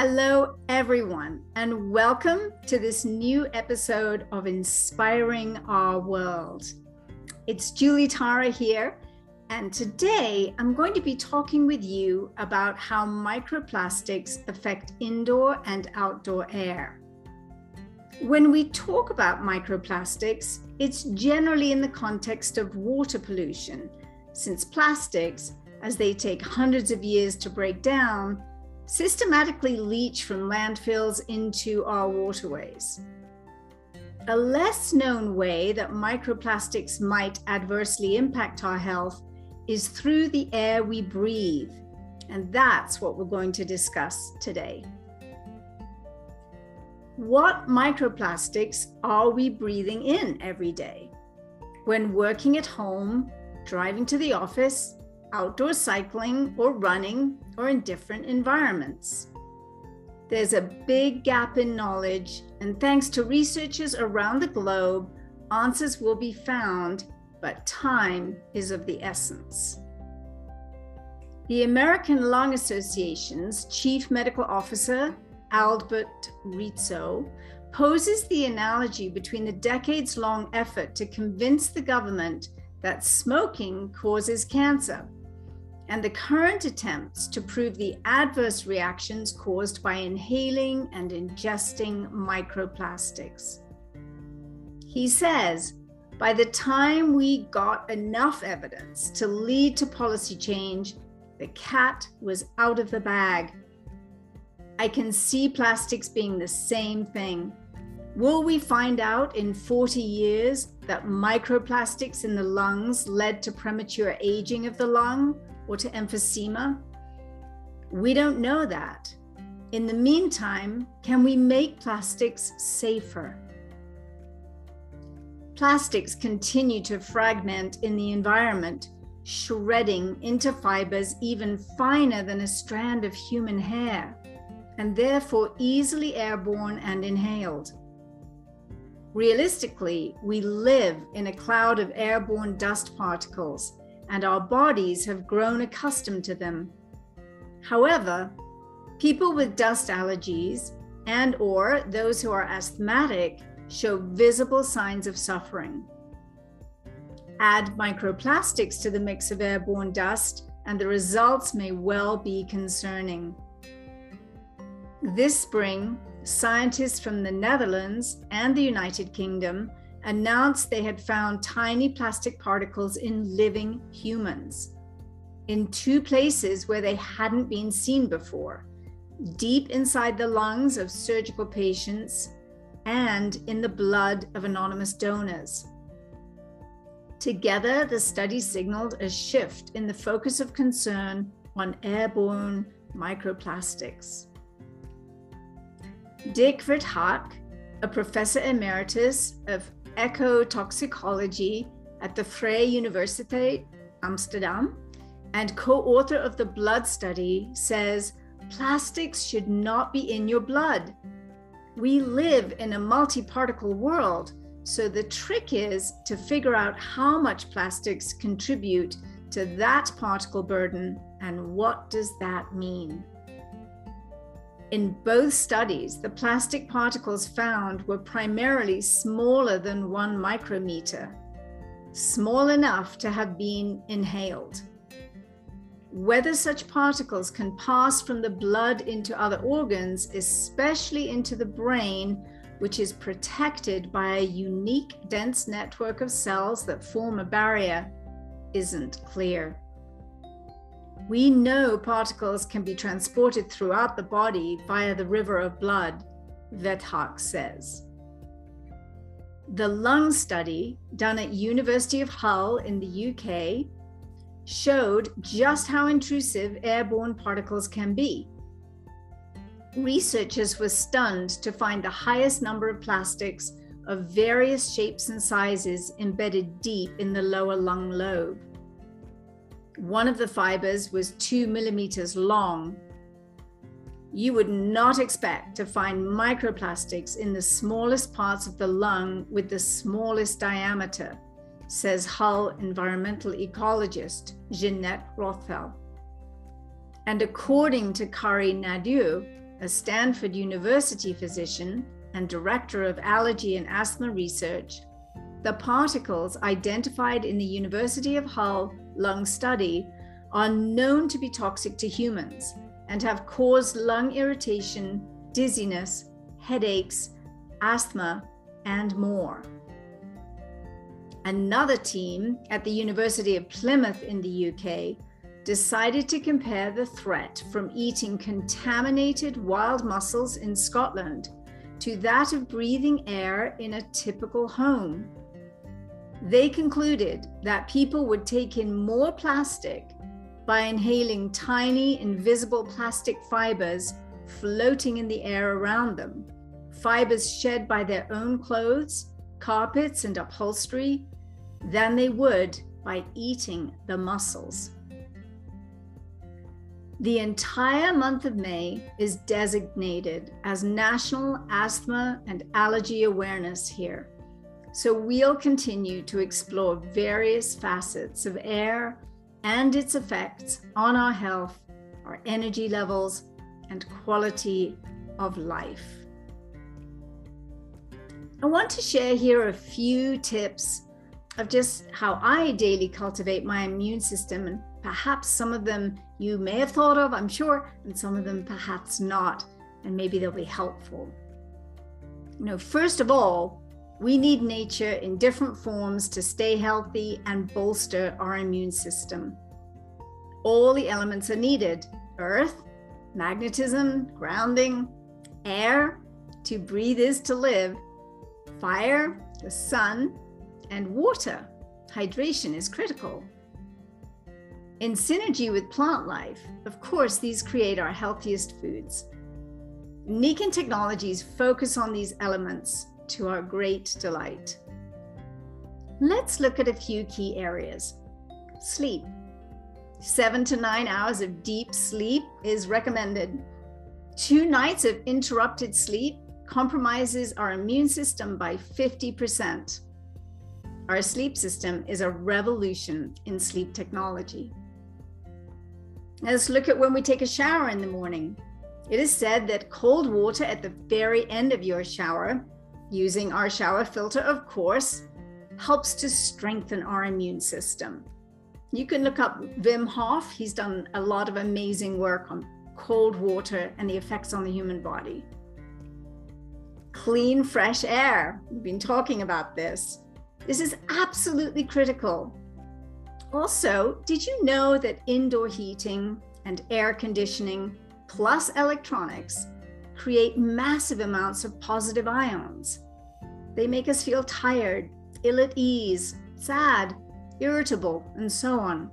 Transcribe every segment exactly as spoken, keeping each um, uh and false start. Hello, everyone, and welcome to this new episode of Inspiring Our World. It's Julie Tara here, and today I'm going to be talking with you about how microplastics affect indoor and outdoor air. When we talk about microplastics, it's generally in the context of water pollution, since plastics, as they take hundreds of years to break down, systematically leach from landfills into our waterways. A less known way that microplastics might adversely impact our health is through the air we breathe, and that's what we're going to discuss today. What microplastics are we breathing in every day? When working at home, driving to the office, outdoor cycling or running, or in different environments. There's a big gap in knowledge, and thanks to researchers around the globe, answers will be found, but time is of the essence. The American Lung Association's Chief Medical Officer, Albert Rizzo, poses the analogy between the decades-long effort to convince the government that smoking causes cancer, and the current attempts to prove the adverse reactions caused by inhaling and ingesting microplastics. He says, by the time we got enough evidence to lead to policy change, the cat was out of the bag. I can see plastics being the same thing. Will we find out in forty years that microplastics in the lungs led to premature aging of the lung or to emphysema? We don't know that. In the meantime, can we make plastics safer? Plastics continue to fragment in the environment, shredding into fibers even finer than a strand of human hair, and therefore easily airborne and inhaled. Realistically, we live in a cloud of airborne dust particles, and our bodies have grown accustomed to them. However, people with dust allergies and/or those who are asthmatic show visible signs of suffering. Add microplastics to the mix of airborne dust, and the results may well be concerning. This spring, scientists from the Netherlands and the United Kingdom announced they had found tiny plastic particles in living humans in two places where they hadn't been seen before, deep inside the lungs of surgical patients and in the blood of anonymous donors. Together, the study signaled a shift in the focus of concern on airborne microplastics. Dick Vethaak, a professor emeritus of ecotoxicology at the Vrije Universiteit Amsterdam and co-author of the blood study, says plastics should not be in your blood. We live in a multi-particle world, so the trick is to figure out how much plastics contribute to that particle burden and what does that mean. In both studies, the plastic particles found were primarily smaller than one micrometer, small enough to have been inhaled. Whether such particles can pass from the blood into other organs, especially into the brain, which is protected by a unique dense network of cells that form a barrier, isn't clear. We know particles can be transported throughout the body via the river of blood, Vethaak says. The lung study done at University of Hull in the U K showed just how intrusive airborne particles can be. Researchers were stunned to find the highest number of plastics of various shapes and sizes embedded deep in the lower lung lobe. One of the fibers was two millimeters long. You would not expect to find microplastics in the smallest parts of the lung with the smallest diameter, says Hull environmental ecologist Jeanette Rothfeld. And according to Kari Nadu, a Stanford University physician and director of allergy and asthma research, the particles identified in the University of Hull lung study are known to be toxic to humans and have caused lung irritation, dizziness, headaches, asthma, and more. Another team at the University of Plymouth in the U K decided to compare the threat from eating contaminated wild mussels in Scotland to that of breathing air in a typical home. They concluded that people would take in more plastic by inhaling tiny, invisible plastic fibers floating in the air around them, fibers shed by their own clothes, carpets, and upholstery, than they would by eating the mussels. The entire month of May is designated as National Asthma and Allergy Awareness here, so we'll continue to explore various facets of air and its effects on our health, our energy levels, and quality of life. I want to share here a few tips of just how I daily cultivate my immune system, and perhaps some of them you may have thought of, I'm sure, and some of them perhaps not, and maybe they'll be helpful. You know, first of all, we need nature in different forms to stay healthy and bolster our immune system. All the elements are needed: earth, magnetism, grounding; air, to breathe is to live; fire, the sun; and water, hydration is critical. In synergy with plant life, of course, these create our healthiest foods. Nikon Technologies focus on these elements to our great delight. Let's look at a few key areas. Sleep. Seven to nine hours of deep sleep is recommended. Two nights of interrupted sleep compromises our immune system by fifty percent. Our sleep system is a revolution in sleep technology. Let's look at when we take a shower in the morning. It is said that cold water at the very end of your shower, using our shower filter, of course, helps to strengthen our immune system. You can look up Wim Hof. He's done a lot of amazing work on cold water and the effects on the human body. Clean, fresh air. We've been talking about this. This is absolutely critical. Also, did you know that indoor heating and air conditioning, plus electronics, create massive amounts of positive ions? They make us feel tired, ill at ease, sad, irritable, and so on.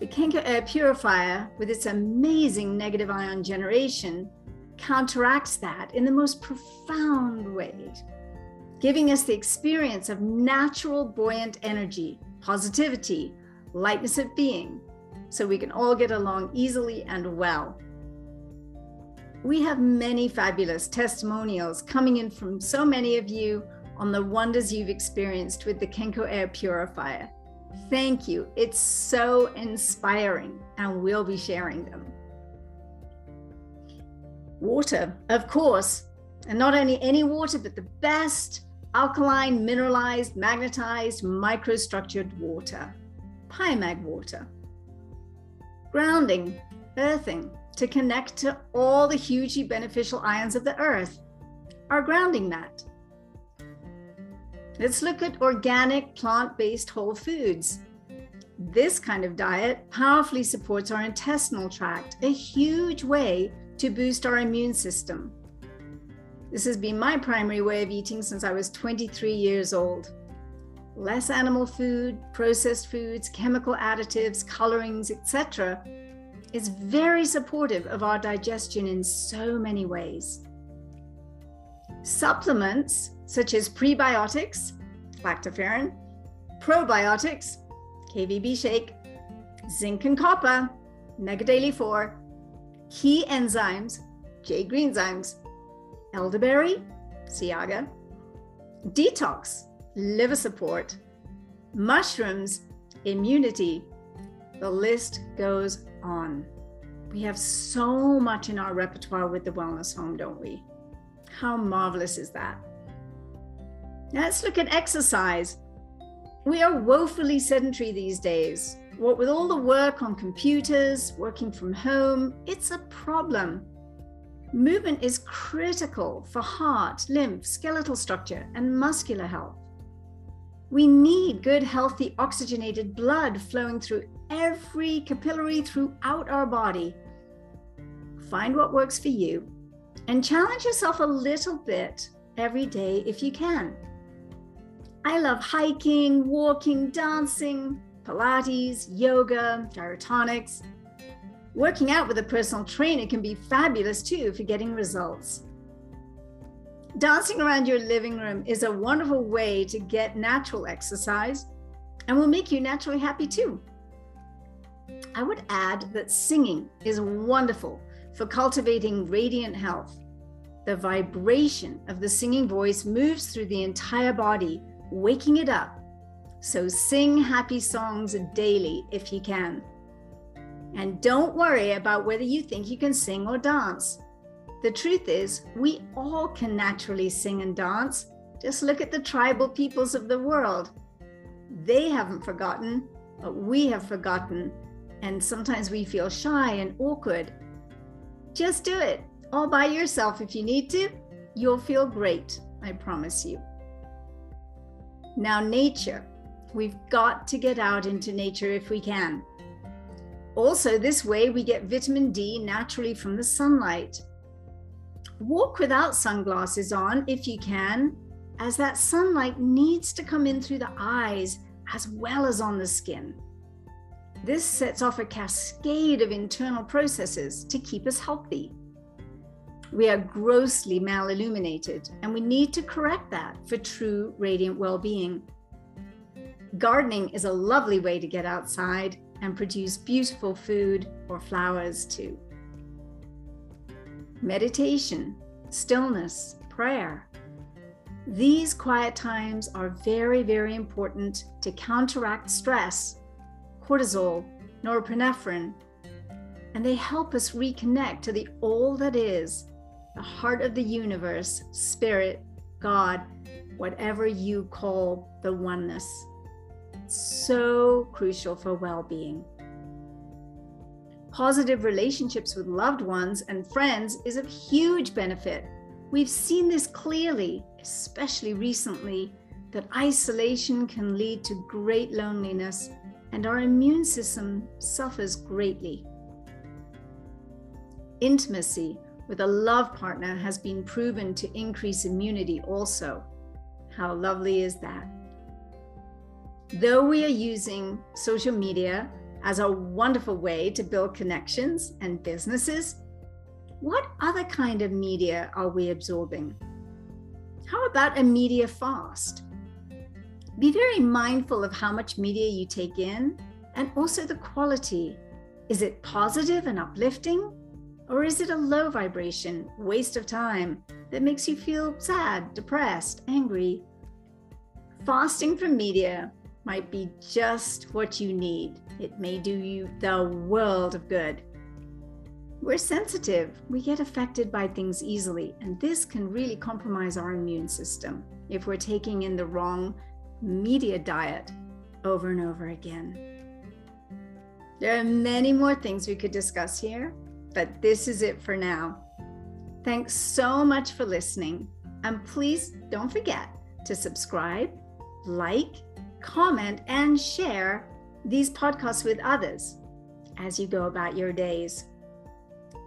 The Kenko Air Purifier, with its amazing negative ion generation, counteracts that in the most profound way, giving us the experience of natural buoyant energy, positivity, lightness of being, so we can all get along easily and well. We have many fabulous testimonials coming in from so many of you on the wonders you've experienced with the Kenko Air Purifier. Thank you. It's so inspiring, and we'll be sharing them. Water, of course, and not only any water, but the best alkaline, mineralized, magnetized, microstructured water, PIMAG water. Grounding, earthing, to connect to all the hugely beneficial ions of the earth, our grounding mat. Let's look at organic, plant-based whole foods. This kind of diet powerfully supports our intestinal tract, a huge way to boost our immune system. This has been my primary way of eating since I was twenty-three years old. Less animal food, processed foods, chemical additives, colorings, et cetera is very supportive of our digestion in so many ways. Supplements such as prebiotics, lactoferrin, probiotics, K V B shake, zinc and copper, Mega Daily Four, key enzymes, J Greenzymes, elderberry, Siaga, detox, liver support, mushrooms, immunity, the list goes on. We have so much in our repertoire with the wellness home, don't we? How marvelous is that? Now let's look at exercise. We are woefully sedentary these days. What with all the work on computers, working from home, it's a problem. Movement is critical for heart, lymph, skeletal structure, and muscular health. We need good, healthy, oxygenated blood flowing through every capillary throughout our body. Find what works for you and challenge yourself a little bit every day if you can. I love hiking, walking, dancing, Pilates, yoga, gyrotonics. Working out with a personal trainer can be fabulous too for getting results. Dancing around your living room is a wonderful way to get natural exercise and will make you naturally happy too. I would add that singing is wonderful for cultivating radiant health. The vibration of the singing voice moves through the entire body, waking it up. So sing happy songs daily if you can. And don't worry about whether you think you can sing or dance. The truth is, we all can naturally sing and dance. Just look at the tribal peoples of the world. They haven't forgotten, but we have forgotten. And sometimes we feel shy and awkward. Just do it all by yourself if you need to. You'll feel great, I promise you. Now, nature. We've got to get out into nature if we can. Also, this way we get vitamin D naturally from the sunlight. Walk without sunglasses on if you can, as that sunlight needs to come in through the eyes as well as on the skin. This sets off a cascade of internal processes to keep us healthy. We are grossly mal-illuminated, and we need to correct that for true radiant well-being. Gardening is a lovely way to get outside and produce beautiful food or flowers too. Meditation, stillness, prayer. These quiet times are very, very important to counteract stress, cortisol, norepinephrine, and they help us reconnect to the all that is, the heart of the universe, spirit, God, whatever you call the oneness. So crucial for well-being. Positive relationships with loved ones and friends is of huge benefit. We've seen this clearly, especially recently, that isolation can lead to great loneliness and our immune system suffers greatly. Intimacy with a love partner has been proven to increase immunity also. How lovely is that? Though we are using social media as a wonderful way to build connections and businesses, what other kind of media are we absorbing? How about a media fast? Be very mindful of how much media you take in and also the quality. Is it positive and uplifting? Or is it a low vibration, waste of time that makes you feel sad, depressed, angry? Fasting from media might be just what you need. It may do you the world of good. We're sensitive. We get affected by things easily, and this can really compromise our immune system if we're taking in the wrong media diet over and over again. There are many more things we could discuss here, but this is it for now. Thanks so much for listening, and please don't forget to subscribe, like, comment, and share these podcasts with others as you go about your days.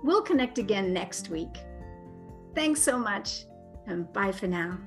We'll connect again next week. Thanks so much, and bye for now.